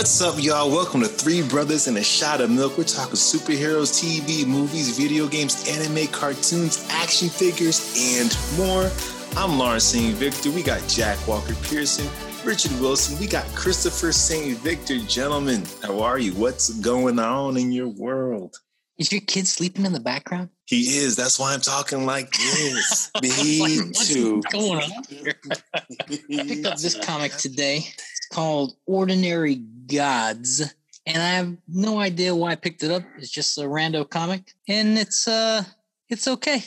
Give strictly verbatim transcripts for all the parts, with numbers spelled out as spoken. What's up, y'all? Welcome to Three Brothers and a Shot of Milk. We're talking superheroes, T V, movies, video games, anime, cartoons, action figures, and more. I'm Lawrence Saint Victor. We got Jack Walker Pearson, Richard Wilson. We got Christopher Saint Victor. Gentlemen, how are you? What's going on in your world? Is your kid sleeping in the background? He is. That's why I'm talking like this. Me like, what's too. What's going on here? I picked up this comic today. It's called Ordinary Gods. And I have no idea why I picked it up. It's just a rando comic. And it's uh, it's okay.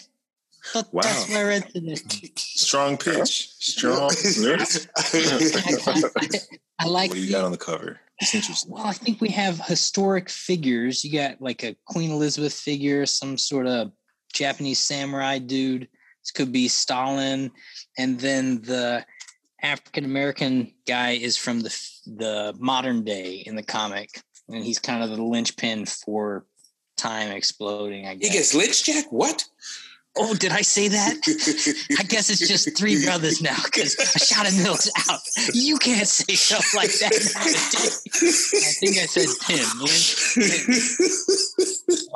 But wow. That's what I read today. Strong pitch. Strong. I, I, I like What do you the, got on the cover? It's interesting. Well, I think we have historic figures. You got like a Queen Elizabeth figure, some sort of Japanese samurai dude. This could be Stalin. And then the African-American guy is from the the modern day in the comic. And he's kind of the linchpin for time exploding, I guess. He gets lynched, Jack? What? Oh, did I say that? I guess it's just three brothers now because a shot of milk's out. You can't say stuff like that nowadays. I think I said ten.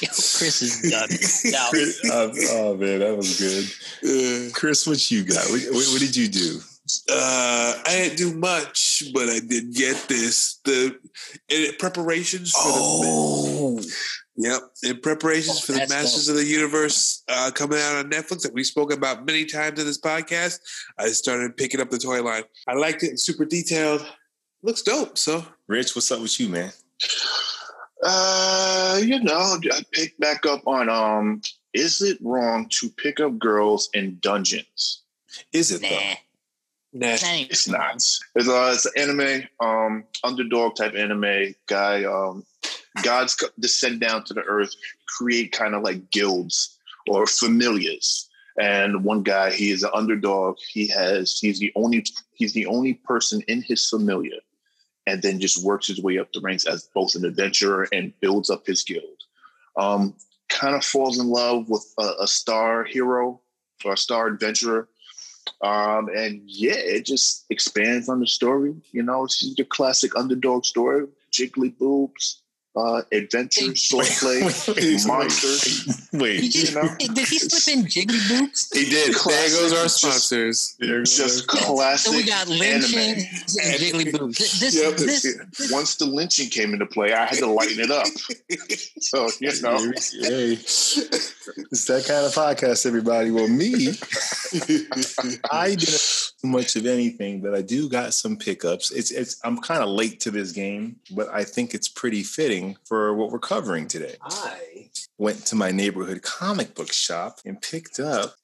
Yo, Chris is done. No. Oh, man, that was good. Uh, Chris, what you got? What, what did you do? Uh, I didn't do much, but I did get this. The it, preparations for oh. the... Yep, in preparations oh, for the Masters dope. of the Universe uh, coming out on Netflix that we spoke about many times in this podcast, I started picking up the toy line. I liked it. It's super detailed. Looks dope. So, Rich, what's up with you, man? Uh, you know, I picked back up on, um, is it wrong to pick up girls in dungeons? Is it, nah. though? Nah, it's not. It's, uh, it's an anime, um, underdog type anime guy, um, gods descend down to the earth, create kind of like guilds or familiars. And one guy, he is an underdog. He has, he's the only, he's the only person in his familiar, and then just works his way up the ranks as both an adventurer and builds up his guild. Um, kind of falls in love with a, a star hero or a star adventurer. Um, and yeah, it just expands on the story. You know, it's just the classic underdog story, jiggly boobs. Uh, adventure, swordplay, monsters. Wait, he just, you know? did he slip in jiggly boots? He did. Classic, there goes our sponsors. Just, just classic. So we got lynching anime. And jiggly boots. This, yep. this, this, Once the lynching came into play, I had to lighten it up. So you know, hey, it's that kind of podcast, everybody. Well, me, I didn't do much of anything, but I do got some pickups. It's, it's. I'm kind of late to this game, but I think it's pretty fitting for what we're covering today. I went to my neighborhood comic book shop and picked up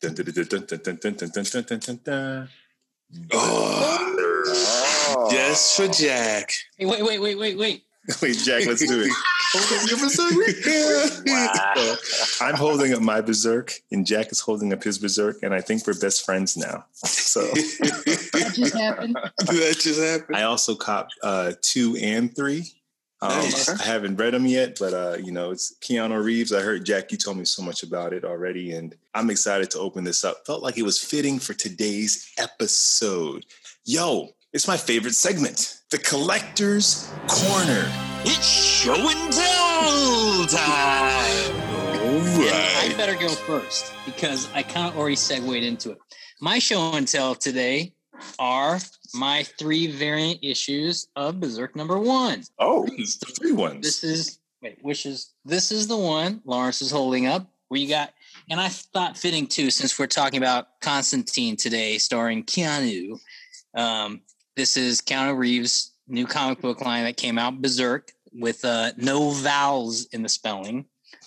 oh, just for Jack. Hey, wait, wait, wait, wait, wait. Wait, Jack, let's do it. Wow. So I'm holding up my Berserk and Jack is holding up his Berserk, and I think we're best friends now. So that just happened. That just happened. I also copped uh, two and three. Um, nice. I haven't read them yet, but, uh, you know, it's Keanu Reeves. I heard, Jack, you told me so much about it already, and I'm excited to open this up. Felt like it was fitting for today's episode. Yo, it's my favorite segment, The Collector's Corner. It's show and tell time. All right. I better go first because I kind of already segued into it. My show and tell today are... my three variant issues of Berserk number one. Oh, it's the three ones. This is wait, which is this is the one Lawrence is holding up. Where you got, and I thought fitting too, since we're talking about Constantine today, starring Keanu. Um, this is Keanu Reeves' new comic book line that came out, Berserk, with uh, no vowels in the spelling.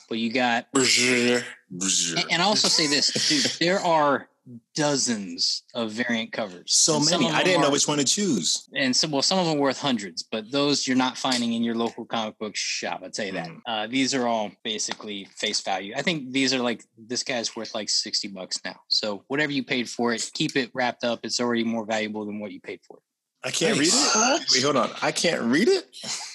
But you got Berserk. Berserk. And, and I also say this, dude, there are dozens of variant covers. So many. I didn't know which one to choose. And so, well, some of them are worth hundreds, but those you're not finding in your local comic book shop. I'll tell you that. Uh, these are all basically face value. I think these are like, this guy's worth like sixty bucks now. So whatever you paid for it, keep it wrapped up. It's already more valuable than what you paid for it. I can't read it. Wait, hold on. I can't read it?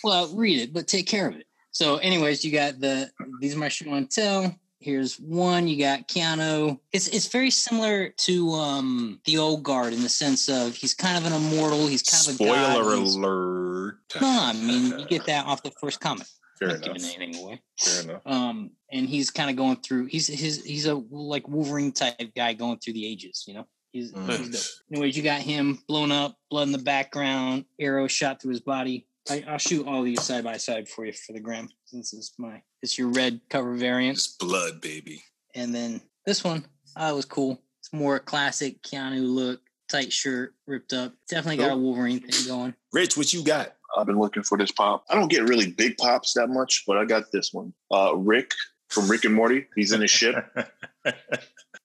Well, read it, but take care of it. So anyways, you got the, these are my show and tell. Here's one. You got Keanu. It's it's very similar to um, the old guard in the sense of he's kind of an immortal. He's kind of Spoiler a god. Spoiler alert. No, I mean, you get that off the first comic. Fair I'm not enough. Giving anything away. Fair enough. Um, and he's kind of going through. He's his. He's a like Wolverine type guy going through the ages. You know. He's, mm. he's dope. Anyways, you got him blown up, blood in the background, arrow shot through his body. I, I'll shoot all these side by side for you for the gram. Since it's my, it's your red cover variant. It's blood, baby. And then this one, oh, it was cool. It's more a classic Keanu look, tight shirt, ripped up. Definitely got oh. a Wolverine thing going. Rich, what you got? I've been looking for this pop. I don't get really big pops that much, but I got this one. Uh, Rick from Rick and Morty. He's in his ship.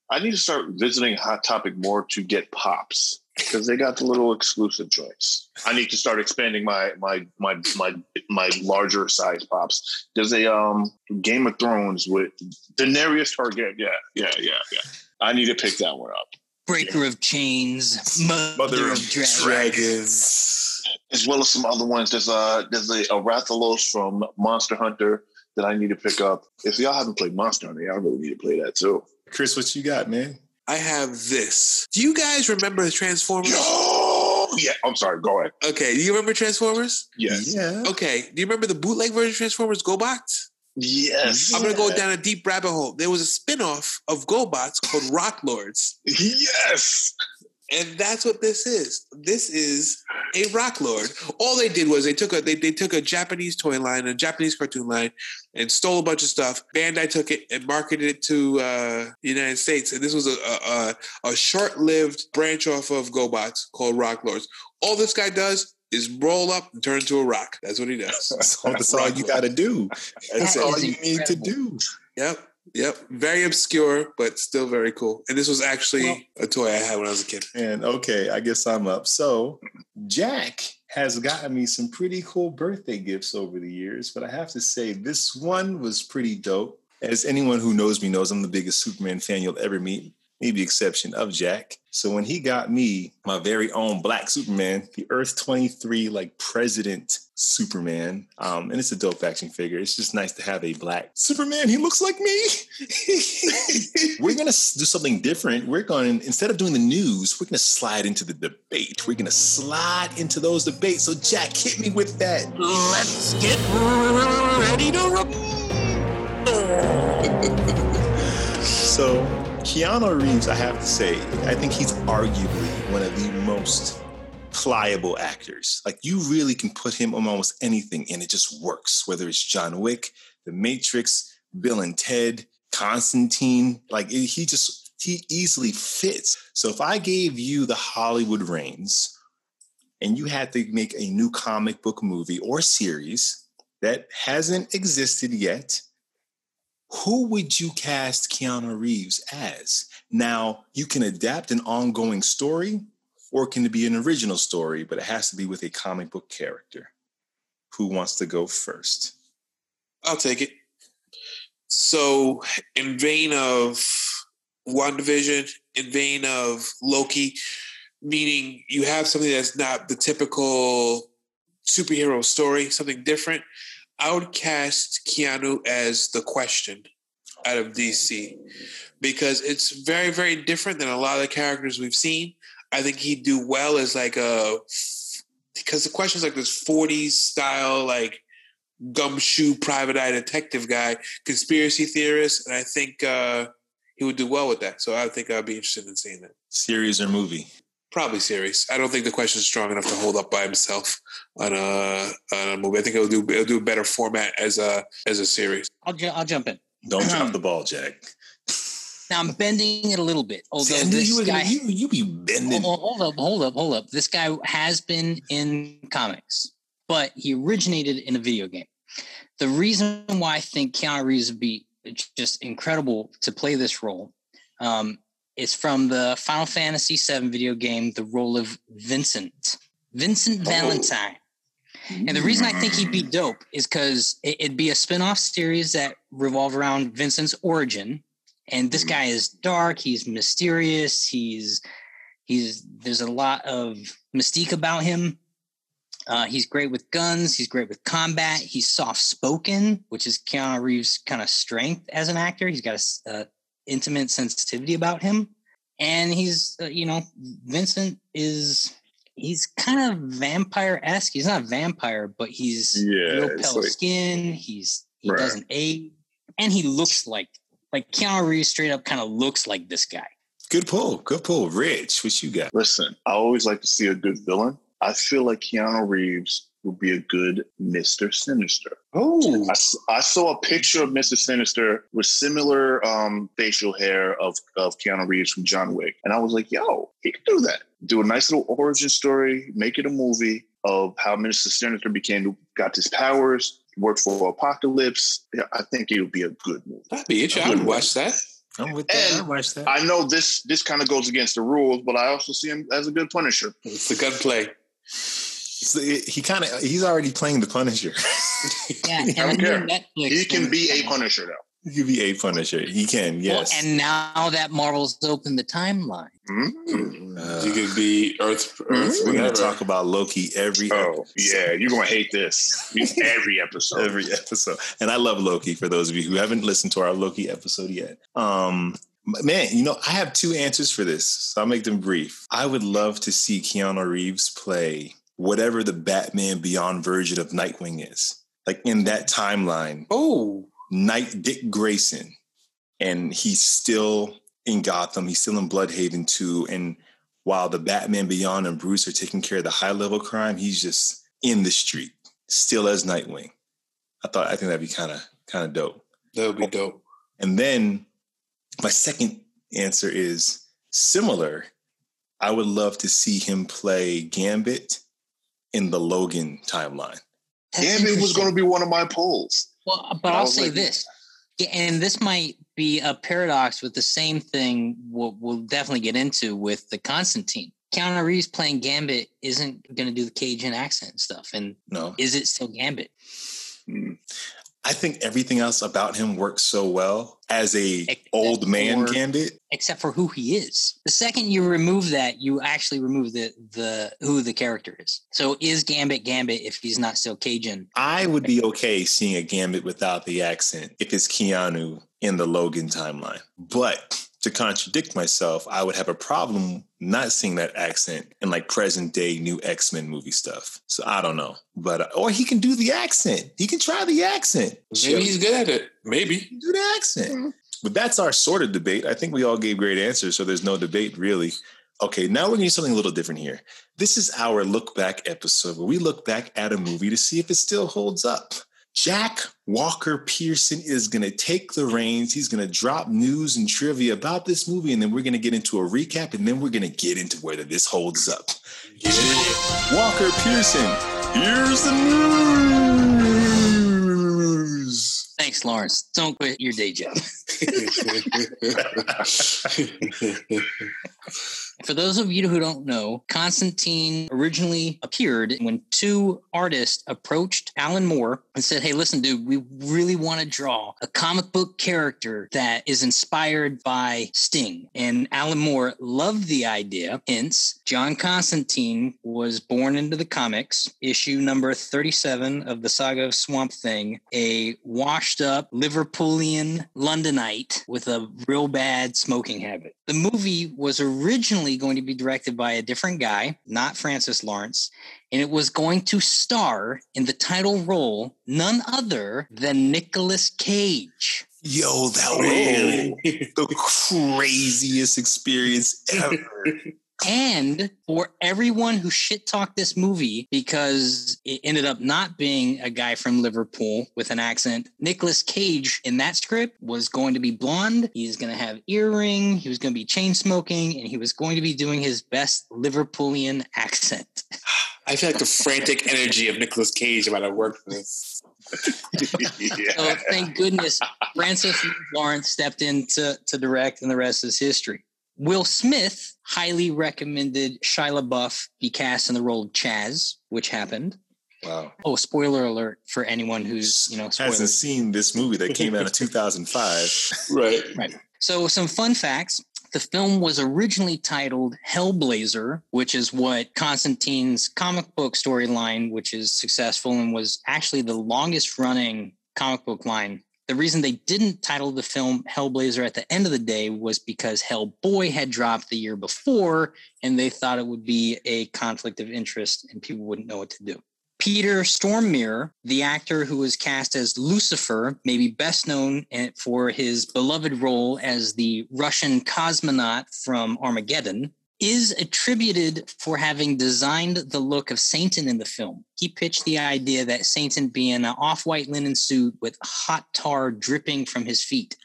I need to start visiting Hot Topic more to get pops. Because they got the little exclusive joints. I need to start expanding my my my my my larger size pops. There's a um Game of Thrones with Daenerys Targaryen. Yeah, yeah, yeah, yeah. I need to pick that one up. Breaker yeah. of Chains, Mother, Mother of, of Dragons. Dragons, as well as some other ones. There's a there's a, a Rathalos from Monster Hunter that I need to pick up. If y'all haven't played Monster Hunter, y'all really need to play that too. Chris, what you got, man? I have this. Do you guys remember the Transformers? Oh, yeah. I'm sorry. Go ahead. Okay. Do you remember Transformers? Yes. Yeah. Okay. Do you remember the bootleg version of Transformers, GoBots? Yes. I'm going to go down a deep rabbit hole. There was a spinoff of GoBots called Rock Lords. Yes. And that's what this is. This is a Rock Lord. All they did was they took a they, they took a Japanese toy line, a Japanese cartoon line, and stole a bunch of stuff. Bandai took it and marketed it to uh, the United States. And this was a a, a short-lived branch off of GoBots called Rock Lords. All this guy does is roll up and turn into a rock. That's what he does. That's all, that's all you got to do. That's that all you incredible. Need to do. Yep. Yep, very obscure, but still very cool. And this was actually well, a toy I had when I was a kid. And okay, I guess I'm up. So Jack has gotten me some pretty cool birthday gifts over the years, but I have to say this one was pretty dope. As anyone who knows me knows, I'm the biggest Superman fan you'll ever meet, maybe the exception of Jack. So when he got me my very own Black Superman, the Earth twenty-three, like President Superman, um, and it's a dope action figure. It's just nice to have a Black Superman. He looks like me. We're going to do something different. We're going to, instead of doing the news, we're going to slide into the debate. We're going to slide into those debates. So Jack, hit me with that. Let's get ready to... So... Keanu Reeves, I have to say, I think he's arguably one of the most pliable actors. Like, you really can put him on almost anything, and it just works, whether it's John Wick, The Matrix, Bill and Ted, Constantine. Like, it, he just, he easily fits. So if I gave you the Hollywood reins, and you had to make a new comic book movie or series that hasn't existed yet, who would you cast Keanu Reeves as? Now, you can adapt an ongoing story, or it can be an original story, but it has to be with a comic book character. Who wants to go first? I'll take it. So, in vein of WandaVision, in vein of Loki, meaning you have something that's not the typical superhero story, something different, I would cast Keanu as The Question out of D C because it's very, very different than a lot of the characters we've seen. I think he'd do well as like a, because The Question's like this forties style, like gumshoe private eye detective guy, conspiracy theorist. And I think uh, he would do well with that. So I think I'd be interested in seeing that. Series or movie? Probably series. I don't think The Question is strong enough to hold up by himself on a, on a movie. I think it'll do it'll do a better format as a as a series. I'll ju- I'll jump in. Don't drop the ball, Jack. Now I'm bending it a little bit. Although See, this you, guy, you, you be bending. Hold, hold up, hold up, hold up. This guy has been in comics, but he originated in a video game. The reason why I think Keanu Reeves would be just incredible to play this role. Um, It's from the Final Fantasy seven video game, the role of Vincent. Vincent Valentine. Oh. And the reason I think he'd be dope is because it'd be a spinoff series that revolve around Vincent's origin. And this guy is dark. He's mysterious. He's, he's, there's a lot of mystique about him. Uh, he's great with guns. He's great with combat. He's soft-spoken, which is Keanu Reeves' kind of strength as an actor. He's got a uh, intimate sensitivity about him. And he's, uh, you know, Vincent is, he's kind of vampire-esque. He's not a vampire, but he's yeah, real pale like, skin. He's, he right. doesn't age. And he looks like, like Keanu Reeves straight up kind of looks like this guy. Good pull. Good pull. Rich, what you got? Listen, I always like to see a good villain. I feel like Keanu Reeves would be a good Mister Sinister. Oh, I, I saw a picture of Mister Sinister with similar um, facial hair of, of Keanu Reeves from John Wick. And I was like, yo, he could do that. Do a nice little origin story, make it a movie of how Mister Sinister became, got his powers, worked for Apocalypse. Yeah, I think it would be a good movie. That'd be interesting. I would watch that. I'm with that. And I watch that. I know this, this kind of goes against the rules, but I also see him as a good Punisher. It's a good play. So it, he kind of he's already playing the Punisher. Yeah, and I don't care. He can be a Punisher though. He can be a Punisher. He can, yes. Well, and now that Marvel's opened the timeline, mm-hmm. uh, you could be Earth. Earth. We're gonna talk about Loki every. Oh episode. Yeah, you're gonna hate this. every episode, every episode. And I love Loki. For those of you who haven't listened to our Loki episode yet, um. Man, you know, I have two answers for this, so I'll make them brief. I would love to see Keanu Reeves play whatever the Batman Beyond version of Nightwing is. Like in that timeline. Oh. Night Dick Grayson. And he's still in Gotham. He's still in Bloodhaven too. And while the Batman Beyond and Bruce are taking care of the high level crime, he's just in the street, still as Nightwing. I thought I think that'd be kind of kind of dope. That would be dope. And then my second answer is similar. I would love to see him play Gambit in the Logan timeline. That's Gambit was going to be one of my polls. Well, but I'll say like, this, and this might be a paradox with the same thing we'll, we'll definitely get into with the Constantine. Keanu Reeves playing Gambit isn't going to do the Cajun accent and stuff. And no. Is it still Gambit? Hmm. I think everything else about him works so well as a except old man for, Gambit. Except for who he is. The second you remove that, you actually remove the the who the character is. So is Gambit Gambit if he's not still Cajun? I would be okay seeing a Gambit without the accent if it's Keanu in the Logan timeline. But to contradict myself, I would have a problem not seeing that accent in like present day new X-Men movie stuff. So I don't know, but uh, or he can do the accent. He can try the accent. Maybe sure. He's good at it. Maybe do the accent. Mm-hmm. But that's our sort of debate. I think we all gave great answers, so there's no debate really. Okay, now we're going to do something a little different here. This is our look back episode where we look back at a movie to see if it still holds up. Jack Walker Pearson is going to take the reins. He's going to drop news and trivia about this movie, and then we're going to get into a recap, and then we're going to get into whether this holds up. Yeah. Walker Pearson, here's the news. Thanks, Lawrence. Don't quit your day job. For those of you who don't know, Constantine originally appeared when two artists approached Alan Moore and said, hey, listen, dude, we really want to draw a comic book character that is inspired by Sting. And Alan Moore loved the idea. Hence, John Constantine was born into the comics, issue number thirty-seven of the Saga of Swamp Thing, a washed-up Liverpoolian Londonite with a real bad smoking habit. The movie was originally going to be directed by a different guy, not Francis Lawrence, and it was going to star in the title role none other than Nicolas Cage. Yo, that oh. was the craziest experience ever. And for everyone who shit-talked this movie because it ended up not being a guy from Liverpool with an accent, Nicolas Cage in that script was going to be blonde, he's going to have earring, he was going to be chain-smoking, and he was going to be doing his best Liverpoolian accent. I feel like the frantic energy of Nicolas Cage might have worked for this. Yeah. So thank goodness Francis Lawrence stepped in to, to direct, and the rest is history. Will Smith highly recommended Shia LaBeouf be cast in the role of Chaz, which happened. Wow. Oh, spoiler alert for anyone who's, you know, spoilers. Hasn't seen this movie that came out in two thousand five. Right. Right. So some fun facts. The film was originally titled Hellblazer, which is what Constantine's comic book storyline, which is successful and was actually the longest running comic book line. The reason they didn't title the film Hellblazer at the end of the day was because Hellboy had dropped the year before, and they thought it would be a conflict of interest and people wouldn't know what to do. Peter Stormare, the actor who was cast as Lucifer, maybe best known for his beloved role as the Russian cosmonaut from Armageddon, is attributed for having designed the look of Satan in the film. He pitched the idea that Satan be in an off-white linen suit with hot tar dripping from his feet.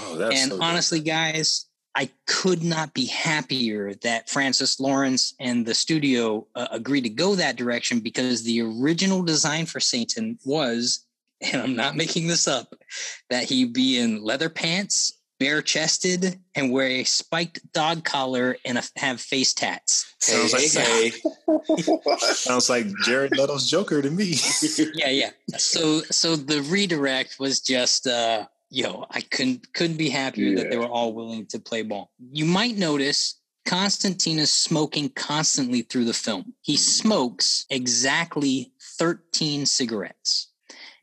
Oh, that's and so honestly, good. guys, I could not be happier that Francis Lawrence and the studio uh, agreed to go that direction, because the original design for Satan was, and I'm not making this up, that he be in leather pants, bare-chested, and wear a spiked dog collar and a, have face tats. Sounds hey, like hey. Sounds like Jared Leto's Joker to me. yeah, yeah. So, so the redirect was just. Uh, Yo, I couldn't couldn't be happier yeah. that they were all willing to play ball. You might notice Constantine is smoking constantly through the film. He smokes exactly thirteen cigarettes.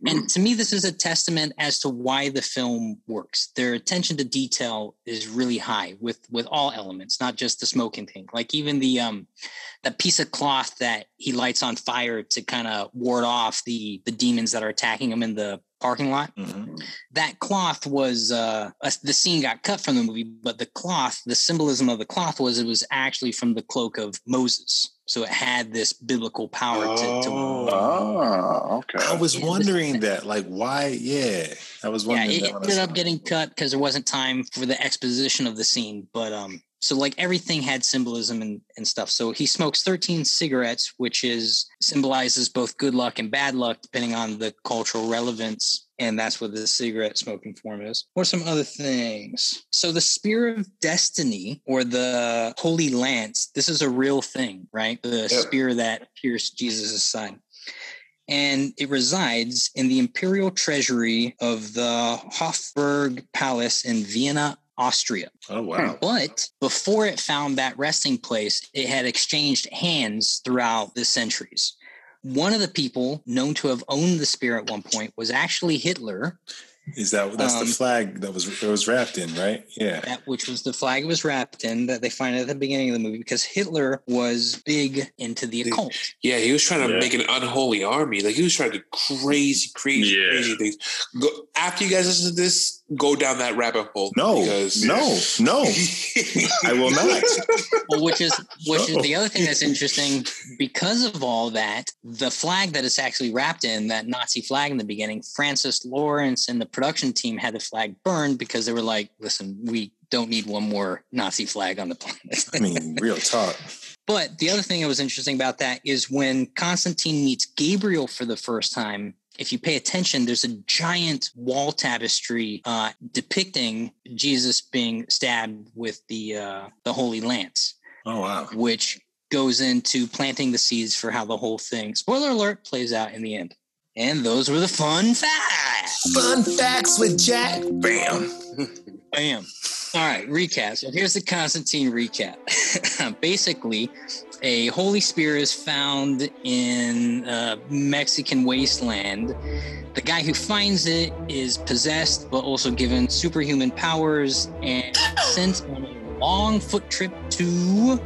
And to me, this is a testament as to why the film works. Their attention to detail is really high with, with all elements, not just the smoking thing. Like even the um, the piece of cloth that he lights on fire to kind of ward off the, the demons that are attacking him in the parking lot. Mm-hmm. That cloth was, uh, a, the scene got cut from the movie, but the cloth, the symbolism of the cloth was it was actually from the cloak of Moses. So it had this biblical power to. to oh, okay. I was wondering that, like, why? Yeah, I was wondering. Yeah, it that ended up getting cut because there wasn't time for the exposition of the scene. But um, so like everything had symbolism and, and stuff. So he smokes thirteen cigarettes, which is symbolizes both good luck and bad luck, depending on the cultural relevance. And that's what the cigarette smoking form is. Or some other things. So the Spear of Destiny, or the Holy Lance, this is a real thing, right? The yep. spear that pierced Jesus' side. And it resides in the imperial treasury of the Hofburg Palace in Vienna, Austria. Oh, wow. But before it found that resting place, it had exchanged hands throughout the centuries. One of the people known to have owned the spear at one point was actually Hitler. Is that that's um, the flag that was that was wrapped in, right? Yeah, that which was the flag it was wrapped in that they find at the beginning of the movie, because Hitler was big into the occult. Yeah, he was trying to yeah. make an unholy army. Like he was trying to do crazy, crazy, yeah. crazy things. Go, after you guys listen to this, go down that rabbit hole. No, because, no, yeah. no, I will not. Well, which is which no. is the other thing that's interesting. Because of all that, the flag that it's actually wrapped in, that Nazi flag in the beginning, Francis Lawrence and the production team had the flag burned because they were like, listen, we don't need one more Nazi flag on the planet. I mean, real talk. But the other thing that was interesting about that is when Constantine meets Gabriel for the first time, if you pay attention, there's a giant wall tapestry uh, depicting Jesus being stabbed with the uh, the Holy Lance. Oh, wow. Which goes into planting the seeds for how the whole thing, spoiler alert, plays out in the end. And those were the fun facts. Fun facts with Jack. Bam. Bam. All right, recap. So here's the Constantine recap. Basically, a holy spear is found in a Mexican wasteland. The guy who finds it is possessed, but also given superhuman powers and sent on a long foot trip to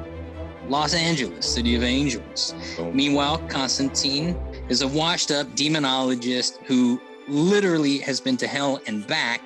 Los Angeles, City of Angels. Oh. Meanwhile, Constantine is a washed-up demonologist who literally has been to hell and back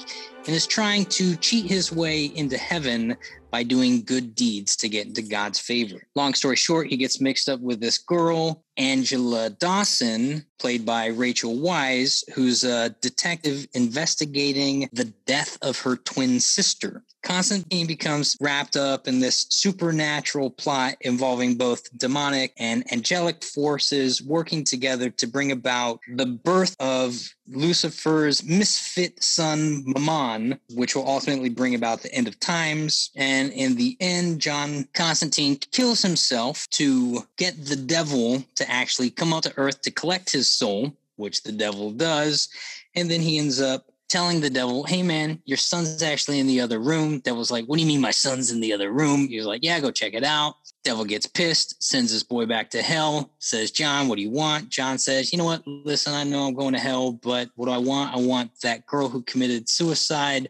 and is trying to cheat his way into heaven by doing good deeds to get into God's favor. Long story short, he gets mixed up with this girl, Angela Dawson, played by Rachel Weisz, who's a detective investigating the death of her twin sister. Constantine becomes wrapped up in this supernatural plot involving both demonic and angelic forces working together to bring about the birth of Lucifer's misfit son, Mammon, which will ultimately bring about the end of times. And in the end, John Constantine kills himself to get the devil to actually come out to Earth to collect his soul, which the devil does. And then he ends up telling the devil, hey man, your son's actually in the other room. Devil's like, what do you mean my son's in the other room? He was like, yeah, go check it out. Devil gets pissed, sends his boy back to hell, says, John, what do you want? John says, you know what? Listen, I know I'm going to hell, but what do I want? I want that girl who committed suicide,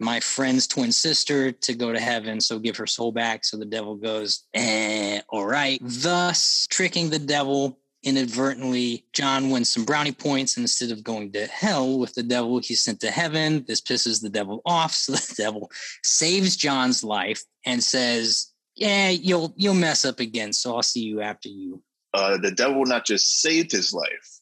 my friend's twin sister, to go to heaven, so give her soul back. So the devil goes, eh, all right. Thus, tricking the devil inadvertently, John wins some brownie points, and instead of going to hell with the devil, he's sent to heaven. This pisses the devil off, so the devil saves John's life and says, yeah, you'll you'll mess up again, so I'll see you after you. Uh, the devil not just saved his life,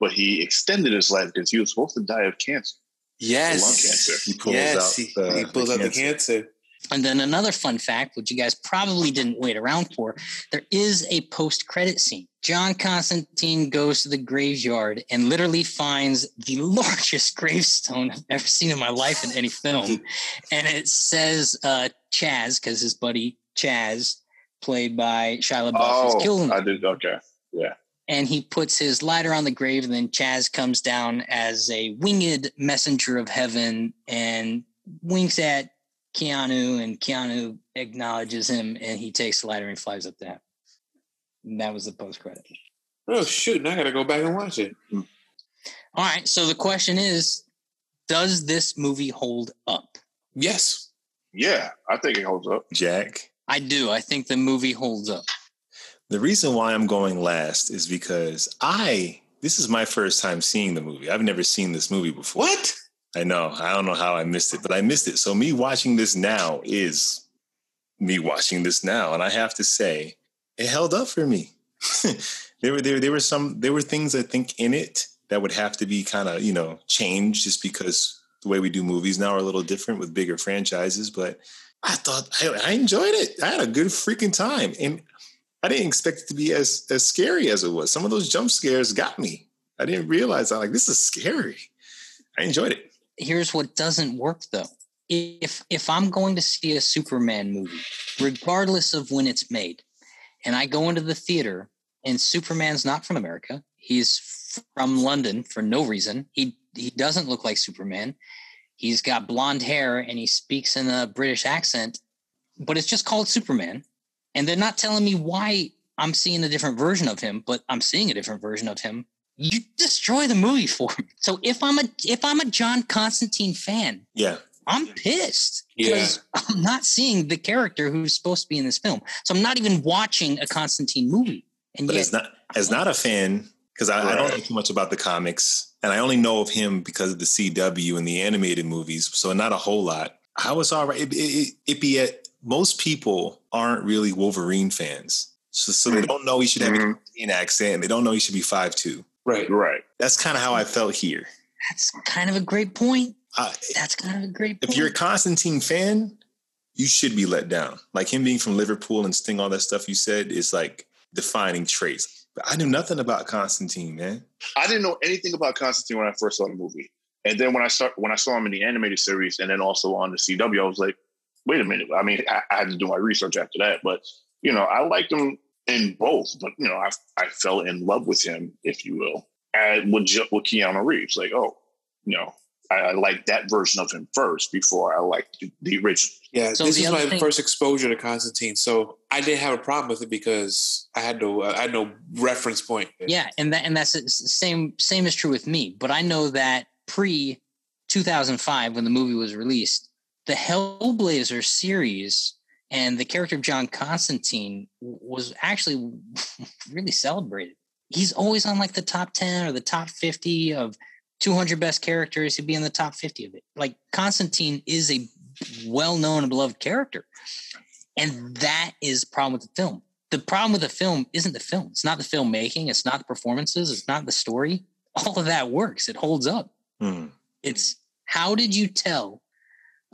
but he extended his life because he was supposed to die of cancer. Yes. Lung cancer. He pulls yes. out the, he pulls the out cancer. the cancer. And then another fun fact, which you guys probably didn't wait around for, there is a post-credit scene. John Constantine goes to the graveyard and literally finds the largest gravestone I've ever seen in my life in any film. And it says uh, Chaz, because his buddy Chaz, played by Shia LaBeouf, oh, is killed him. I did, okay, yeah. And he puts his lighter on the grave, and then Chaz comes down as a winged messenger of heaven and winks at Keanu, and Keanu acknowledges him, and he takes the lighter and flies up to him. And that was the post-credit. Oh, shoot. Now I got to go back and watch it. All right. So the question is, does this movie hold up? Yes. Yeah, I think it holds up. Jack? I do. I think the movie holds up. The reason why I'm going last is because I, this is my first time seeing the movie. I've never seen this movie before. What? I know. I don't know how I missed it, but I missed it. So me watching this now is me watching this now. And I have to say, it held up for me. there were there there were some there were things I think in it that would have to be kind of, you know, changed just because the way we do movies now are a little different with bigger franchises. But I thought I, I enjoyed it. I had a good freaking time. And I didn't expect it to be as as scary as it was. Some of those jump scares got me. I didn't realize I'm like, this is scary. I enjoyed it. Here's what doesn't work, though. If if I'm going to see a Superman movie, regardless of when it's made, and I go into the theater and Superman's not from America, he's from London for no reason. He he doesn't look like Superman. He's got blonde hair and he speaks in a British accent, but it's just called Superman. And they're not telling me why I'm seeing a different version of him, but I'm seeing a different version of him. You destroy the movie for me. So if I'm a if I'm a John Constantine fan, yeah, I'm pissed because yeah. I'm not seeing the character who's supposed to be in this film. So I'm not even watching a Constantine movie. And but yet, as not as not a fan, because I, right. I don't know too much about the comics, and I only know of him because of the C W and the animated movies. So not a whole lot. I was all right. It, it, it be at most people aren't really Wolverine fans, so, so they don't know he should have mm-hmm. an Indian accent. They don't know he should be five two. Right, right. That's kind of how I felt here. That's kind of a great point. Uh, That's kind of a great point. If you're a Constantine fan, you should be let down. Like him being from Liverpool and Sting, all that stuff you said is like defining traits. But I knew nothing about Constantine, man. I didn't know anything about Constantine when I first saw the movie. And then when I start, when I saw him in the animated series and then also on the C W, I was like, wait a minute. I mean, I, I had to do my research after that. But, you know, I liked him in both, but you know, I I fell in love with him, if you will, and with with Keanu Reeves. Like, oh, you know, I, I liked that version of him first before I liked the, the original. Yeah, so this is my thing- first exposure to Constantine, so I didn't have a problem with it because I had no uh, I had no reference point. Yeah, and that and that's the same same is true with me. But I know that pre two thousand five, when the movie was released, the Hellblazer series. And the character of John Constantine was actually really celebrated. He's always on like the top ten or the top fifty of two hundred best characters. He'd be in the top fifty of it. Like Constantine is a well-known and beloved character. And that is the problem with the film. The problem with the film isn't the film. It's not the filmmaking. It's not the performances. It's not the story. All of that works. It holds up. Mm. It's how did you tell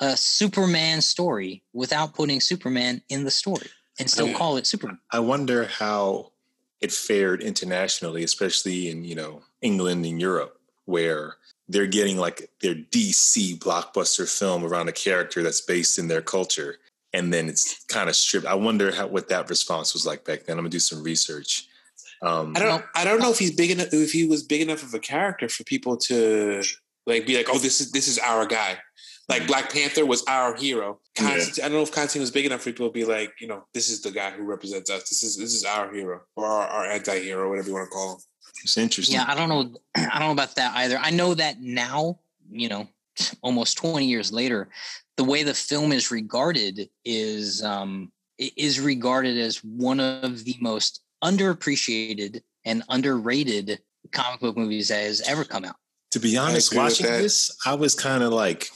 a Superman story without putting Superman in the story and still I, call it Superman. I wonder how it fared internationally, especially in, you know, England and Europe, where they're getting like their D C blockbuster film around a character that's based in their culture. And then it's kind of stripped. I wonder how, what that response was like back then. I'm gonna do some research. Um, I don't know. I don't know if he's big enough, if he was big enough of a character for people to like be like, oh, this is this is our guy. Like Black Panther was our hero. Constantine, yeah. I don't know if Constantine was big enough for people to be like, you know, this is the guy who represents us. This is this is our hero or our, our anti-hero, whatever you want to call him. It's interesting. Yeah, I don't know. I don't know about that either. I know that now, you know, almost twenty years later, the way the film is regarded is um, is regarded as one of the most underappreciated and underrated comic book movies that has ever come out. To be honest, watching this, I was kind of like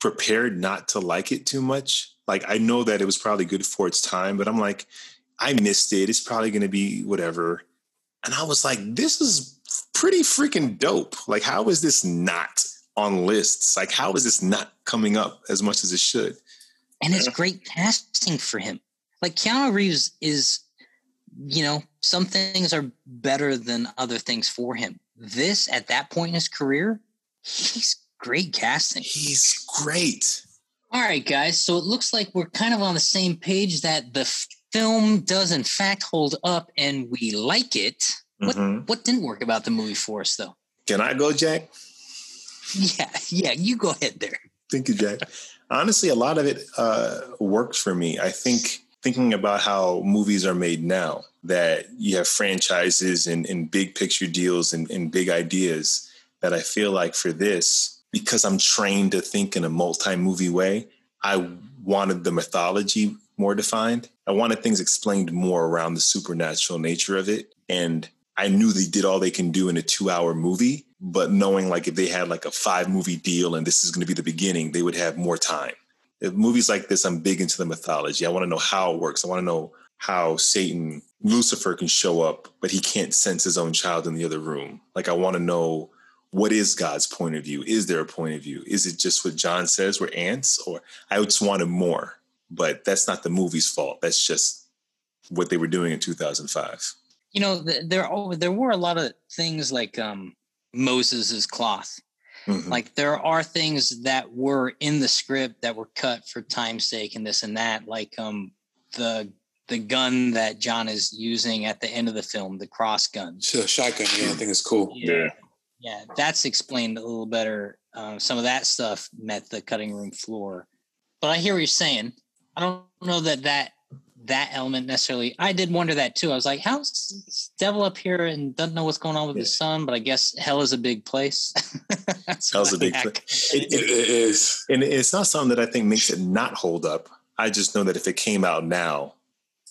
prepared not to like it too much. Like, I know that it was probably good for its time, but I'm like, I missed it. It's probably going to be whatever. And I was like, this is pretty freaking dope. Like, how is this not on lists? Like, how is this not coming up as much as it should? And it's great casting for him. Like, Keanu Reeves is, you know, some things are better than other things for him. This, at that point in his career, he's great casting. He's great. All right, guys. So it looks like we're kind of on the same page that the film does in fact hold up and we like it. What mm-hmm. what didn't work about the movie for us, though? Can I go, Jack? Yeah, yeah, you go ahead there. Thank you, Jack. Honestly, a lot of it uh, worked for me. I think thinking about how movies are made now, that you have franchises and, and big picture deals and, and big ideas, that I feel like for this, because I'm trained to think in a multi-movie way, I wanted the mythology more defined. I wanted things explained more around the supernatural nature of it. And I knew they did all they can do in a two-hour movie, but knowing like if they had like a five-movie deal and this is going to be the beginning, they would have more time. If movies like this, I'm big into the mythology. I want to know how it works. I want to know how Satan, Lucifer can show up, but he can't sense his own child in the other room. Like, I want to know, what is God's point of view? Is there a point of view? Is it just what John says, we're ants? Or I just wanted more. But that's not the movie's fault. That's just what they were doing in two thousand five. You know, there there were a lot of things like um, Moses's cloth. Mm-hmm. Like, there are things that were in the script that were cut for time's sake and this and that. Like um, the the gun that John is using at the end of the film, the cross gun. Sure, shotgun. Yeah, I think it's cool. Yeah, yeah, that's explained a little better. Uh, some of that stuff met the cutting room floor. But I hear what you're saying. I don't know that that that element necessarily. I did wonder that too. I was like, how's Devil up here and doesn't know what's going on with yeah. his son? But I guess hell is a big place. Hell's a big place. It, it, it is, and it's not something that I think makes it not hold up. I just know that if it came out now,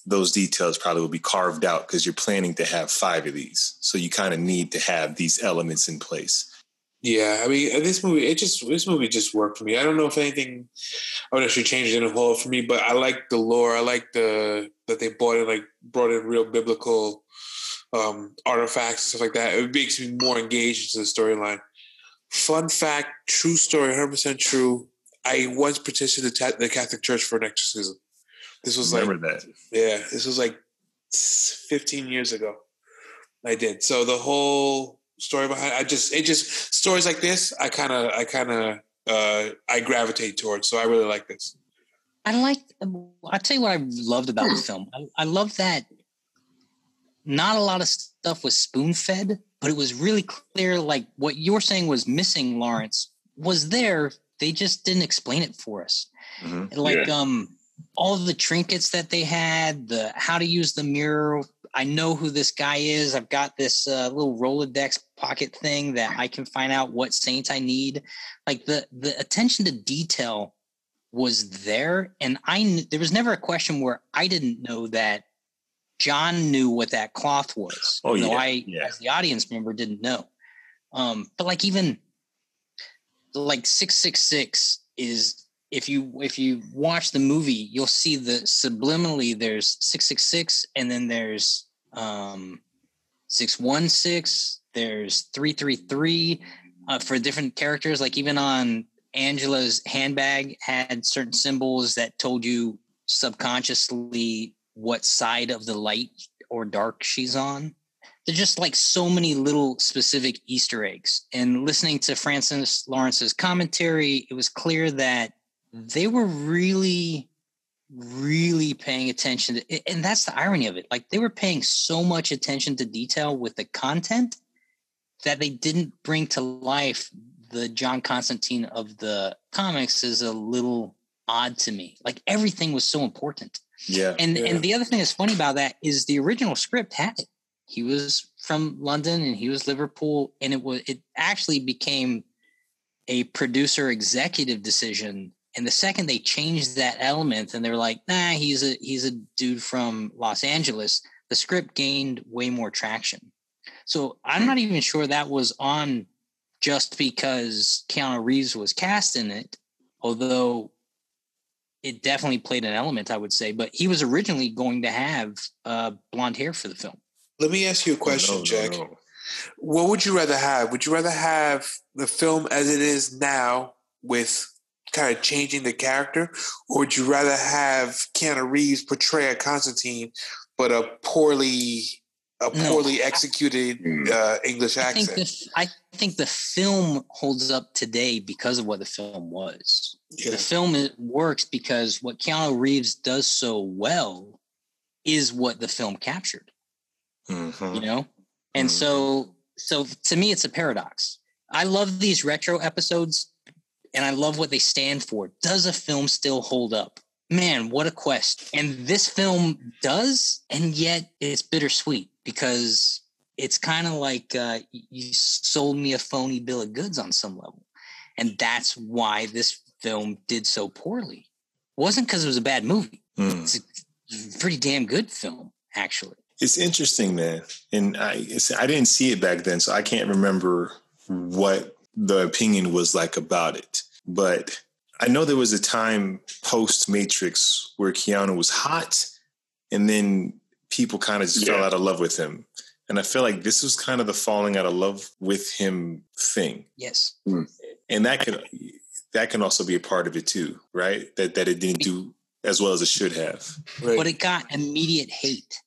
those details probably would be carved out because you're planning to have five of these, so you kind of need to have these elements in place. Yeah, I mean, this movie, it just, this movie just worked for me. I don't know if anything, I would actually change it in a whole for me, but I like the lore. I like the, that they brought in, like, brought in real biblical um, artifacts and stuff like that. It makes me more engaged into the storyline. Fun fact, true story, one hundred percent true. I once petitioned the, the Catholic Church for an exorcism. This was like, remember that. Yeah, this was like fifteen years ago. I did. So the whole story behind I just it just stories like this I kind of I kind of uh I gravitate towards, so I really like this. I like I'll tell you what I loved about the film. I, I love that not a lot of stuff was spoon-fed, but it was really clear, like what you were saying was missing, Lawrence, was there. They just didn't explain it for us. Mm-hmm. Like yeah. um all the trinkets that they had, the how to use the mirror. I know who this guy is. I've got this uh, little Rolodex pocket thing that I can find out what saint I need. Like the the attention to detail was there, and I kn- there was never a question where I didn't know that John knew what that cloth was. Oh yeah, I yeah. as the audience member didn't know. Um, but like even like six six six is if you if you watch the movie, you'll see the subliminally there's six six six and then there's um, six one six, there's three three three uh, for different characters. Like even on Angela's handbag had certain symbols that told you subconsciously what side of the light or dark she's on. They're just like so many little specific Easter eggs. And listening to Francis Lawrence's commentary, it was clear that they were really, really paying attention to it. And that's the irony of it. Like they were paying so much attention to detail with the content that they didn't bring to life the John Constantine of the comics is a little odd to me. Like everything was so important. Yeah. And yeah. and the other thing that's funny about that is the original script had it. He was from London and he was Liverpool, and it was it actually became a producer executive decision. And the second they changed that element and they're like, nah, he's a he's a dude from Los Angeles, the script gained way more traction. So I'm not even sure that was on just because Keanu Reeves was cast in it, although it definitely played an element, I would say. But he was originally going to have uh, blonde hair for the film. Let me ask you a question, oh, no, Jack. No, no. What would you rather have? Would you rather have the film as it is now with kind of changing the character, or would you rather have Keanu Reeves portray a Constantine but a poorly a poorly no, executed I, uh, English I accent? Think the, I think the film holds up today because of what the film was. Yeah. The film works because what Keanu Reeves does so well is what the film captured. Mm-hmm. You know? And mm-hmm. so so to me, it's a paradox. I love these retro episodes and I love what they stand for. Does a film still hold up? Man, what a quest. And this film does, and yet it's bittersweet because it's kind of like uh, you sold me a phony bill of goods on some level. And that's why this film did so poorly. It wasn't because it was a bad movie. Mm. It's a pretty damn good film, actually. It's interesting, man. And I, it's, I didn't see it back then, so I can't remember what the opinion was like about it. But I know there was a time post-Matrix where Keanu was hot and then people kind of just yeah. fell out of love with him. And I feel like this was kind of the falling out of love with him thing. Yes. Mm. And that can, that can also be a part of it too, right? That, that it didn't do as well as it should have. Right. But it got immediate hate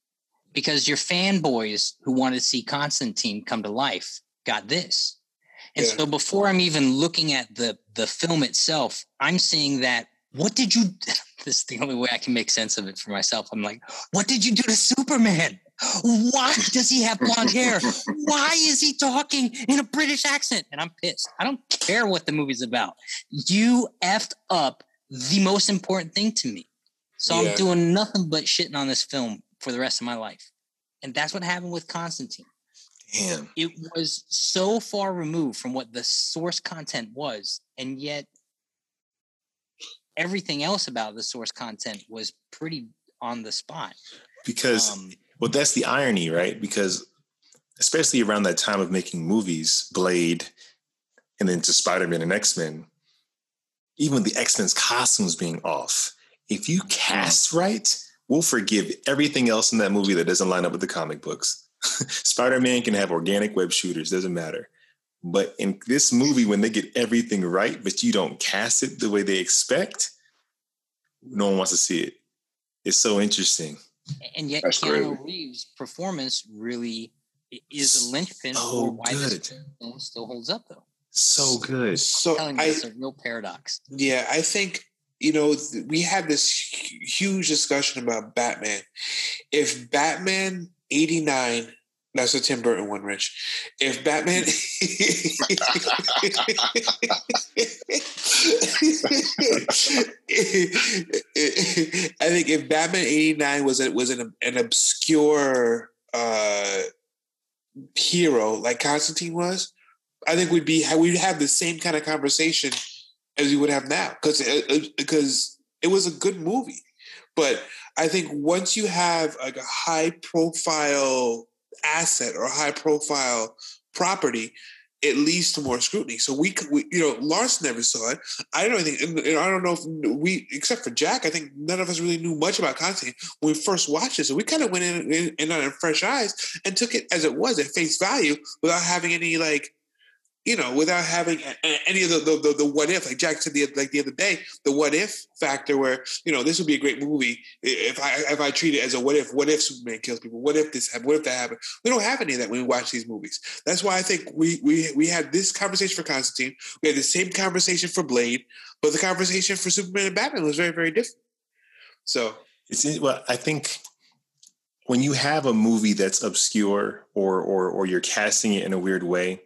because your fanboys who wanted to see Constantine come to life got this. And so before I'm even looking at the, the film itself, I'm seeing that, what did you, this is the only way I can make sense of it for myself. I'm like, what did you do to Superman? Why does he have blonde hair? Why is he talking in a British accent? And I'm pissed. I don't care what the movie's about. You effed up the most important thing to me. So yeah. I'm doing nothing but shitting on this film for the rest of my life. And that's what happened with Constantine. Damn. It was so far removed from what the source content was, and yet everything else about the source content was pretty on the spot. Because, um, well, that's the irony, right? Because especially around that time of making movies, Blade, and then to Spider-Man and X-Men, even the X-Men's costumes being off, if you cast right, we'll forgive everything else in that movie that doesn't line up with the comic books. Spider-Man can have organic web shooters, doesn't matter. But in this movie, when they get everything right, but you don't cast it the way they expect, no one wants to see it. It's so interesting. And yet That's Keanu crazy. Reeves' performance really is a linchpin so for why good. This film still holds up, though. So good. So I'm telling you, I, it's a real paradox. Yeah, I think, you know, we had this huge discussion about Batman. If Batman eighty-nine, that's a Tim Burton one, Rich. If Batman I think if Batman eighty-nine was it was an, an obscure uh, hero like Constantine was, I think we'd be we'd have the same kind of conversation as we would have now, because because it, it was a good movie. But I think once you have like a high-profile asset or a high-profile property, it leads to more scrutiny. So we, we you know, Lawrence never saw it. I don't think, and I don't know if we, except for Jack, I think none of us really knew much about Constantine when we first watched it. So we kind of went in in, in on fresh eyes and took it as it was at face value without having any like, you know, without having any of the, the, the, the what if, like Jack said the, like the other day, the what if factor where, you know, this would be a great movie if I if I treat it as a what if, what if Superman kills people, what if this happened, what if that happened. We don't have any of that when we watch these movies. That's why I think we we we had this conversation for Constantine, we had the same conversation for Blade, but the conversation for Superman and Batman was very, very different. So it's well, I think when you have a movie that's obscure or or or you're casting it in a weird way,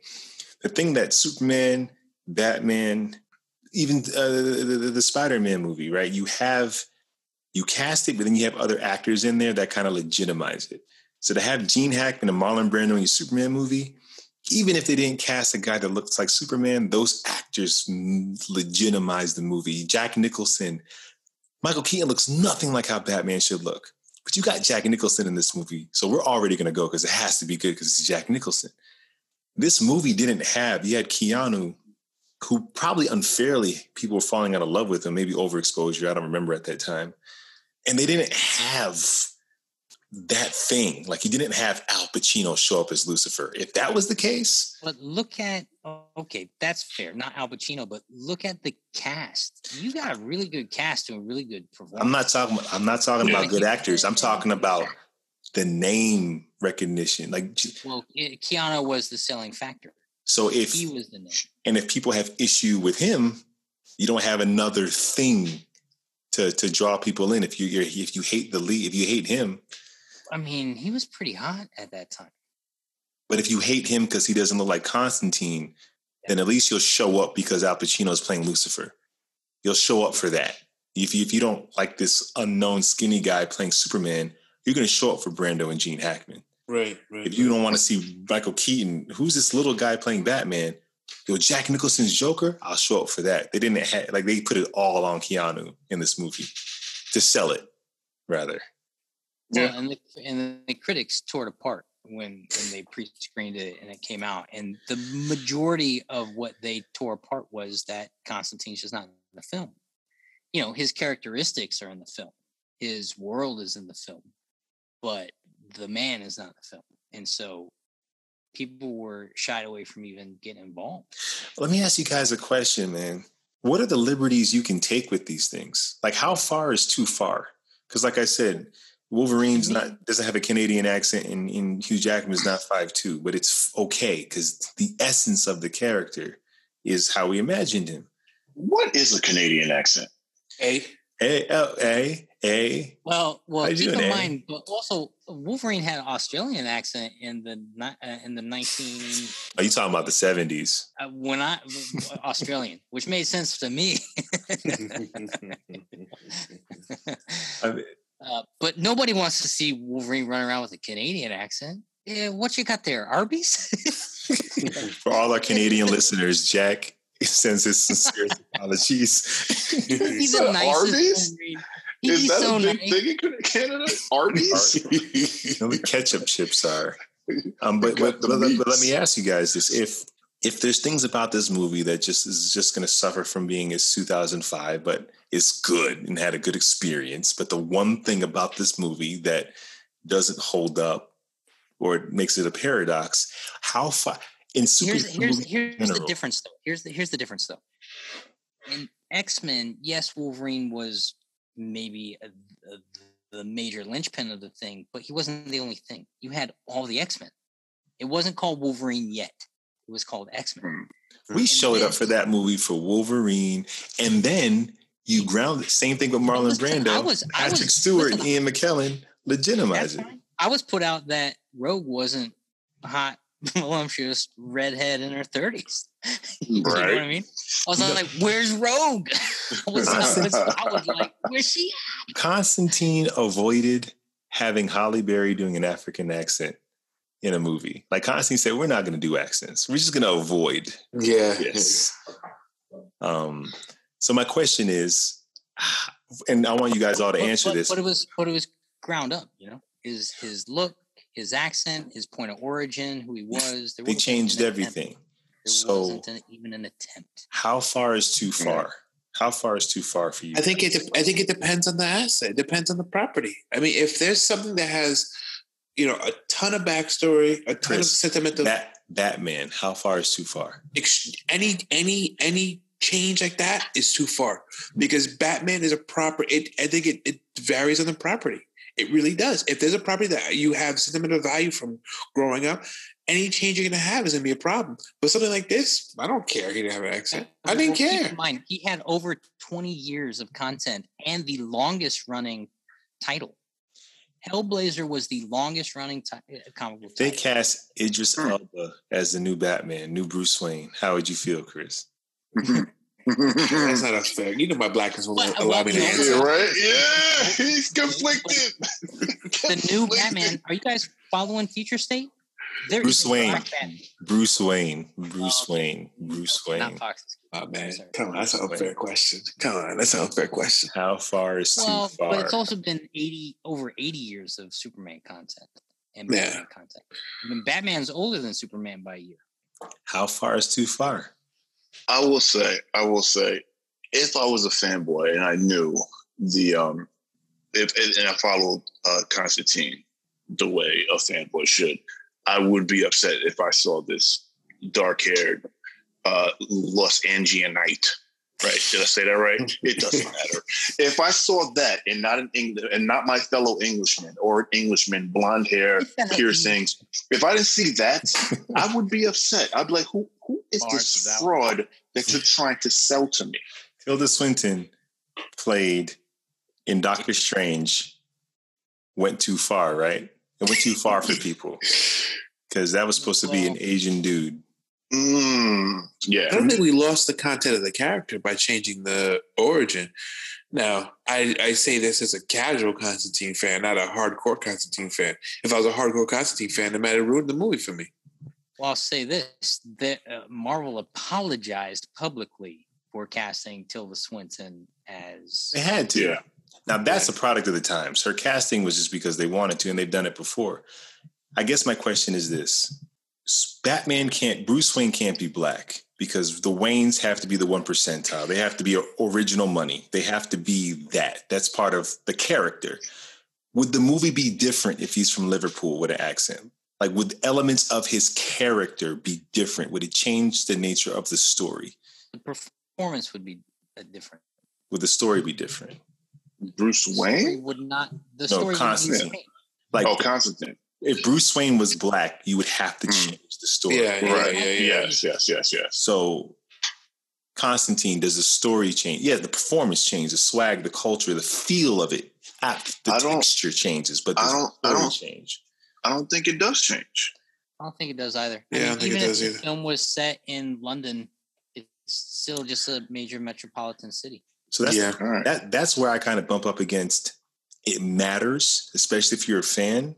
the thing that Superman, Batman, even uh, the, the, the Spider-Man movie, right? You have, you cast it, but then you have other actors in there that kind of legitimize it. So to have Gene Hackman and Marlon Brando in your Superman movie, even if they didn't cast a guy that looks like Superman, those actors legitimize the movie. Jack Nicholson, Michael Keaton looks nothing like how Batman should look. But you got Jack Nicholson in this movie, so we're already going to go because it has to be good because it's Jack Nicholson. This movie didn't have, you had Keanu, who probably unfairly people were falling out of love with him, maybe overexposure, I don't remember at that time. And they didn't have that thing. Like, he didn't have Al Pacino show up as Lucifer. If that was the case. But look at, okay, that's fair. Not Al Pacino, but look at the cast. You got a really good cast and a really good performance. I'm not talking about, I'm not talking about good actors. I'm talking about the name recognition. Like, well, Keanu was the selling factor. So if he was the name, and if people have issue with him, you don't have another thing to to draw people in. If you you're, if you hate the lead, if you hate him, I mean, he was pretty hot at that time. But if you hate him because he doesn't look like Constantine, yeah, then at least you'll show up because Al Pacino is playing Lucifer. You'll show up for that. If you, if you don't like this unknown skinny guy playing Superman, you're going to show up for Brando and Gene Hackman. Right, right. If you don't want to see Michael Keaton, who's this little guy playing Batman? Yo, Jack Nicholson's Joker, I'll show up for that. They didn't have, like, they put it all on Keanu in this movie to sell it, rather. Yeah, and the, and the critics tore it apart when, when they pre-screened it and it came out. And the majority of what they tore apart was that Constantine's just not in the film. You know, his characteristics are in the film. His world is in the film. But the man is not in the film. And so people were shied away from even getting involved. Let me ask you guys a question, man. What are the liberties you can take with these things? Like, how far is too far? Because like I said, Wolverine's not doesn't have a Canadian accent, and, and Hugh Jackman's not five foot two, but it's okay because the essence of the character is how we imagined him. What is a Canadian accent? A. A, L, A, A. Well, well, keep in mind, but also Wolverine had an Australian accent in the uh, in the nineteen. Are you talking about the seventies? Uh, when I Australian, which made sense to me. I mean, uh, but nobody wants to see Wolverine running around with a Canadian accent. Yeah, what you got there, Arby's? For all our Canadian listeners, Jack sends his sincere apologies. He's so nice. Arby's? He's Is that so a big nice. thing in Canada? Arby's? No, ketchup chips are. Um, but but, but, but let me ask you guys this: if if there's things about this movie that just is just going to suffer from being it's two thousand five, but it's good and had a good experience, but the one thing about this movie that doesn't hold up or it makes it a paradox, how far? In super here's here's, here's general. the difference though. Here's the here's the difference though. In X-Men, yes, Wolverine was maybe a, a, the major linchpin of the thing, but he wasn't the only thing. You had all the X-Men. It wasn't called Wolverine yet. It was called X-Men. We and showed then, up for that movie for Wolverine, and then you ground the same thing with Marlon Brando, I was, I Patrick was, Stewart, listen, and Ian McKellen legitimize it. I was put out that Rogue wasn't hot, voluptuous redhead in her thirties. You right. know what I mean? I was like, where's Rogue? I, was, I, was, I was like, where's she at? Constantine avoided having Halle Berry doing an African accent in a movie. Like, Constantine said, we're not going to do accents. We're just going to avoid. Yeah. Yes. Um, so my question is, and I want you guys all to answer but, but, this. But it was, but it was ground up, you know, is his look, his accent, his point of origin, who he was. There they changed everything. There so wasn't an, even an attempt. How far is too far? How far is too far for you? I think it. De- I think it depends on the asset. It depends on the property. I mean, if there's something that has, you know, a ton of backstory, a ton Chris, of sentimental. Bat- Batman. How far is too far? Ex- any any any change like that is too far because Batman is a proper. It. I think it, it varies on the property. It really does. If there's a property that you have sentimental value from growing up, any change you're going to have is going to be a problem. But something like this, I don't care. He didn't have an accent. I didn't well, care. Keep in mind, he had over twenty years of content and the longest running title. Hellblazer was the longest running t- comic book. They title. cast Idris Elba as the new Batman, new Bruce Wayne. How would you feel, Chris? That's not us fair. You know my blackness will but, allow me to answer. Right? Yeah, he's conflicted. The new Batman. Are you guys following Future State? There Bruce, Wayne. Bruce Wayne. Bruce oh, Wayne. Bruce no, Wayne. Not Fox. Oh, man. Come on, that's an unfair question. Come on, that's an unfair question. How far is well, too far? But it's also been eighty over eighty years of Superman content and Batman yeah. content. I mean, Batman's older than Superman by a year. How far is too far? I will say, I will say, if I was a fanboy and I knew the, um, if and I followed uh, Constantine the way a fanboy should, I would be upset if I saw this dark-haired uh, Los Angeanite. Right? Did I say that right? It doesn't matter. If I saw that and not an Eng- and not my fellow Englishman or an Englishman, blonde hair, piercings, if I didn't see that, I would be upset. I'd be like, who who is this fraud that you're trying to sell to me? Tilda Swinton played in Doctor Strange. Went too far, right? It went too far for people. Because that was supposed to be an Asian dude. Mm, yeah. I don't think we lost the content of the character by changing the origin. Now, I, I say this as a casual Constantine fan, not a hardcore Constantine fan. If I was a hardcore Constantine fan, it might have ruined the movie for me. Well, I'll say this. That, uh, Marvel apologized publicly for casting Tilda Swinton as... They had to. Yeah. Now, that's a product of the times. Her casting was just because they wanted to, and they've done it before. I guess my question is this. Batman can't, Bruce Wayne can't be black because the Waynes have to be the one percentile. They have to be original money. They have to be that. That's part of the character. Would the movie be different if he's from Liverpool with an accent? Like, would elements of his character be different? Would it change the nature of the story? The performance would be different. Would the story be different? Bruce Wayne? Would not, the story no, Constantine. Like, oh, Constantine. If Bruce Wayne was black, you would have to change mm. the story. Yeah, yeah, right. yeah, yeah, yeah. Yes, yes, yes, yes. So, Constantine, does the story change? Yeah, the performance changes, the swag, the culture, the feel of it. The I texture changes, but does I don't, the story I don't, change? I don't think it does change. I don't think it does either. Yeah, I, mean, I don't think it does either. Even if the film was set in London, it's still just a major metropolitan city. So that's yeah. right. that, that's where I kind of bump up against it matters, especially if you're a fan.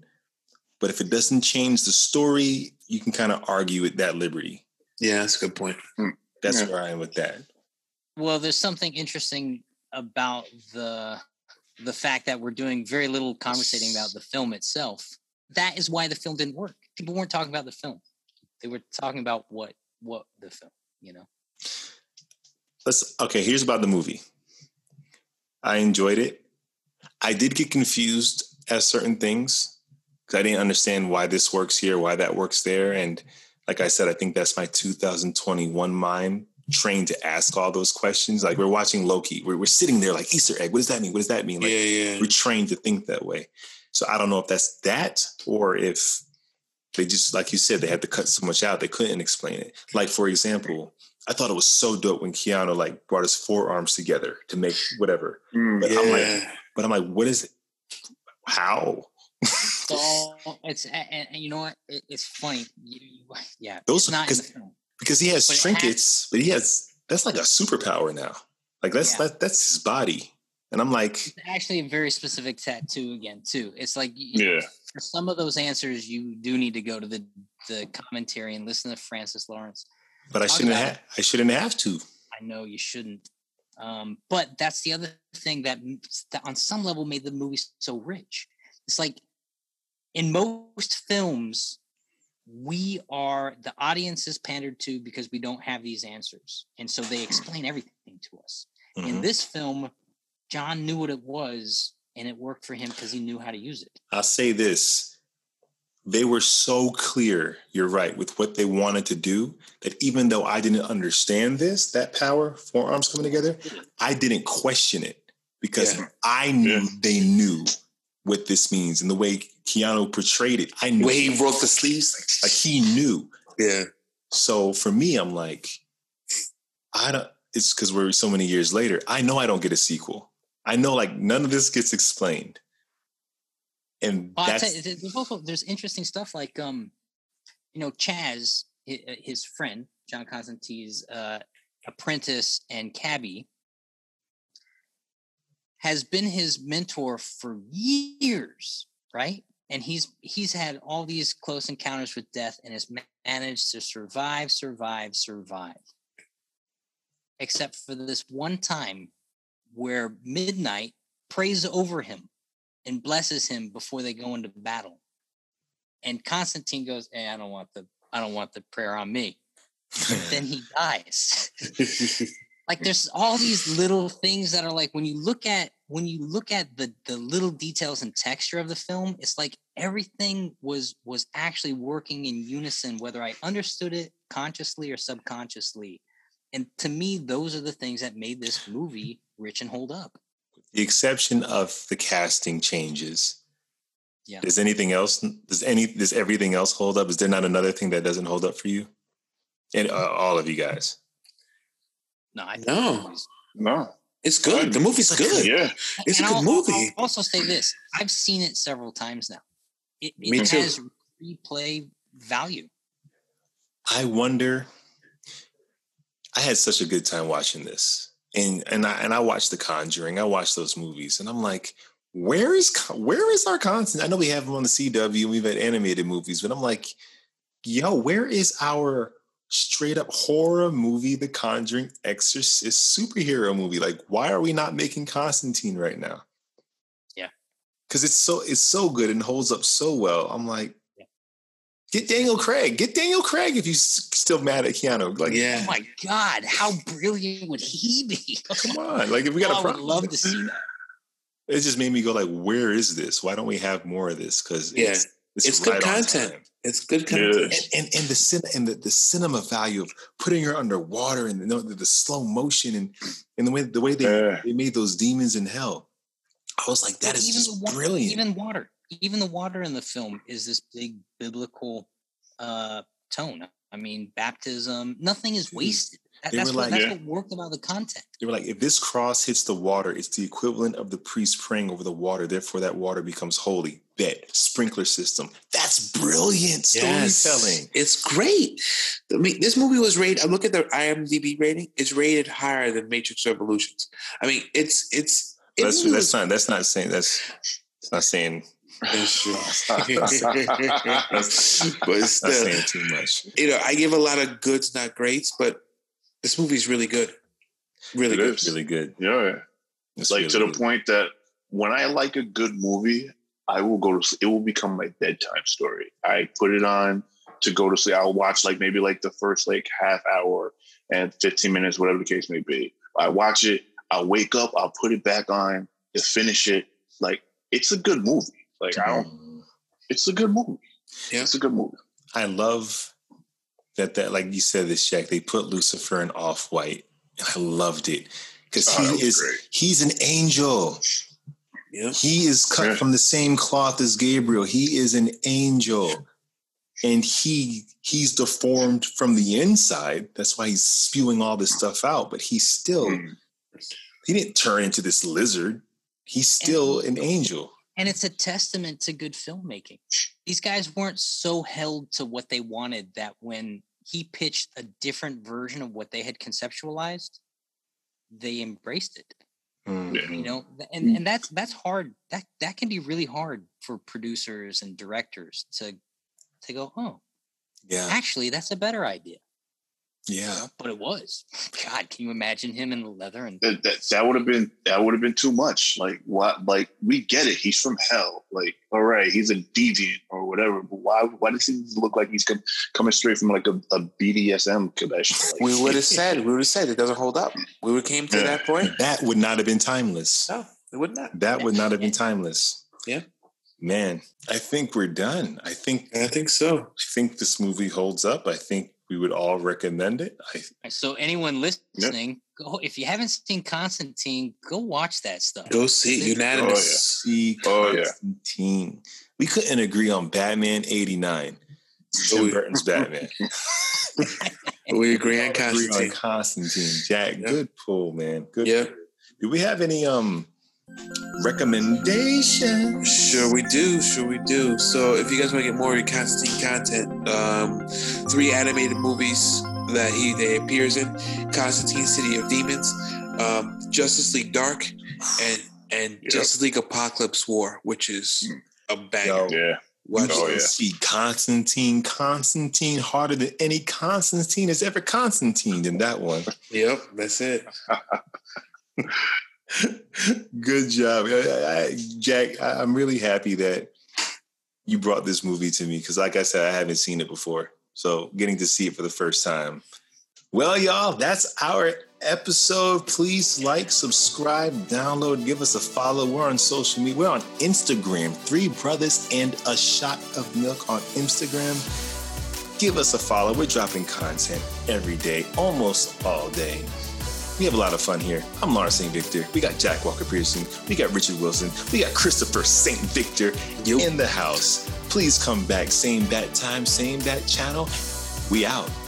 But if it doesn't change the story, you can kind of argue at that liberty. Yeah, that's a good point. That's yeah. where I am with that. Well, there's something interesting about the the fact that we're doing very little conversating about the film itself. That is why the film didn't work. People weren't talking about the film. They were talking about what what the film, you know? Let's okay, here's about the movie. I enjoyed it. I did get confused at certain things. I didn't understand why this works here, why that works there. And like I said, I think that's my two thousand twenty-one mind trained to ask all those questions. Like we're watching Loki. We're, we're sitting there like Easter egg. What does that mean? What does that mean? Like yeah, yeah. We're trained to think that way. So I don't know if that's that or if they just, like you said, they had to cut so much out. They couldn't explain it. Like, for example, I thought it was so dope when Keanu like brought his forearms together to make whatever. Mm, but, yeah. I'm like, but I'm like, what is it? How? So it's and, and you know what it, it's funny you, you, yeah those not in the film. Because he has but trinkets has, but he has that's like a superpower now like that's yeah. that, that's his body and I'm like it's actually a very specific tattoo again too it's like you yeah know, for some of those answers you do need to go to the the commentary and listen to Francis Lawrence but Talk I shouldn't have I shouldn't have to I know you shouldn't um but that's the other thing that, that on some level made the movie so rich. It's like in most films, we are, the audience is pandered to because we don't have these answers. And so they explain everything to us. Mm-hmm. In this film, John knew what it was and it worked for him because he knew how to use it. I'll say this. They were so clear, you're right, with what they wanted to do that even though I didn't understand this, that power, forearms coming together, I didn't question it because yeah. I knew yeah. they knew what this means and the way Keanu portrayed it. I knew. The way he broke the sleeves. Like, like he knew. Yeah. So for me, I'm like, I don't, it's because we're so many years later. I know I don't get a sequel. I know like none of this gets explained. And well, that's. You, there's, also, there's interesting stuff like, um, you know, Chaz, his friend, John Constantine's uh, apprentice and cabbie, has been his mentor for years, right? And he's he's had all these close encounters with death and has managed to survive, survive, survive. Except for this one time where Midnight prays over him and blesses him before they go into battle. And Constantine goes, hey, I don't want the I don't want the prayer on me. But then he dies. Like there's all these little things that are like when you look at when you look at the the little details and texture of the film, it's like everything was was actually working in unison, whether I understood it consciously or subconsciously. And to me, those are the things that made this movie rich and hold up. The exception of the casting changes. Yeah. Does anything else? Does any? Does everything else hold up? Is there not another thing that doesn't hold up for you? And uh, all of you guys. No, I think no, no. It's good. The movie's it's good. good. Yeah, it's and a good I'll, movie. I'll also say this: I've seen it several times now. It, it Me has too. Replay value. I wonder. I had such a good time watching this, and and I and I watched The Conjuring. I watched those movies, and I'm like, where is where is our content? I know we have them on the C W. We've had animated movies, but I'm like, yo, where is our straight up horror movie, The Conjuring, Exorcist, superhero movie? Like, why are we not making Constantine right now? Yeah, because it's so it's so good and holds up so well. I'm like, yeah. get Daniel Craig, get Daniel Craig if you're still mad at Keanu. Like, yeah. Oh my God, how brilliant would he be? Come on, like if we got oh, a problem, I would love to see that. It just made me go like, where is this? Why don't we have more of this? Because yeah. it's, it's, it's right good content. It's good content. Yeah. And, and, and, the, cin- and the, the cinema value of putting her underwater and the, the, the slow motion and, and the way the way they, yeah. they made those demons in hell. I was like, that is even just water, brilliant. Even water. Even the water in the film is this big biblical uh, tone. I mean, baptism, nothing is wasted. That, that's what, like, that's yeah. what worked about the content. They were like, if this cross hits the water, it's the equivalent of the priest praying over the water. Therefore, that water becomes holy. Bet. Sprinkler system. That's brilliant storytelling. Yes. It's great. I mean, this movie was rated, I look at the I M D B rating. It's rated higher than Matrix Revolutions. I mean, it's... it's. It that's, was, that's, not, that's not saying... That's, that's not saying... That's true. that's, but it's the, not saying too much. You know, I give a lot of goods, not greats, but this movie's really good. Really it good. Is. Really good. Yeah. It's like really to the good. Point that when I like a good movie, I will go to sleep. It will become my bedtime story. I put it on to go to sleep. I'll watch like maybe like the first like half hour and fifteen minutes, whatever the case may be. I watch it. I'll wake up. I'll put it back on to finish it. Like it's a good movie. Like I don't, it's a good movie. Yeah. It's a good movie. I love That that like you said, this Shaq, they put Lucifer in Off-White, and I loved it because he oh, is great. He's an angel. Yep. He is cut yeah. from the same cloth as Gabriel. He is an angel, and he he's deformed from the inside. That's why he's spewing all this stuff out. But he's still mm. he didn't turn into this lizard. He's still and, an angel, and it's a testament to good filmmaking. These guys weren't so held to what they wanted that when he pitched a different version of what they had conceptualized, they embraced it. Mm-hmm. You know, and, and that's that's hard. That that can be really hard for producers and directors to to go, oh, yeah, actually, that's a better idea. Yeah, but it was. God, can you imagine him in the leather? And that that, that would have been that would have been too much. Like what? Like we get it. He's from hell. Like all right, he's a deviant or whatever. But why? Why does he look like he's com- coming straight from like a, a B D S M convention? Like, we would have said. We would have said it doesn't hold up. We would came to yeah. that point. That would not have been timeless. No, it would not. That would not have been timeless. Yeah, man. I think we're done. I think. I think so. I think this movie holds up. I think we would all recommend it. I, so anyone listening, yeah. go if you haven't seen Constantine, go watch that stuff. Go see Unanimous. Oh, yeah. See oh, Constantine. Yeah. We couldn't agree on Batman eighty-nine. Tim Burton's Batman. we agree on Constantine. Constantine. Jack, yeah. good pull, man. Good. Yeah. Pull. Do we have any um recommendations? Sure we do, sure we do. So if you guys want to get more of your Constantine content, um, three animated movies that he they appears in, Constantine, City of Demons, um, Justice League Dark, and and yep. Justice League Apocalypse War, which is a banger. Yeah. Watch oh, yeah. see Constantine, Constantine harder than any Constantine has ever Constantined in that one. Yep, that's it. Good job, I, I, Jack. I, I'm really happy that you brought this movie to me because, like I said, I haven't seen it before. So getting to see it for the first time. Well, y'all, that's our episode. Please like, subscribe, download, give us a follow. We're on social media. We're on Instagram, Three Brothers and a Shot of Milk on Instagram. Give us a follow. We're dropping content every day, almost all day. We have a lot of fun here. I'm Lawrence Saint Victor. We got Jack Walker Pearson. We got Richard Wilson. We got Christopher Saint Victor yep. in the house. Please come back. Same bat time, same bat channel. We out.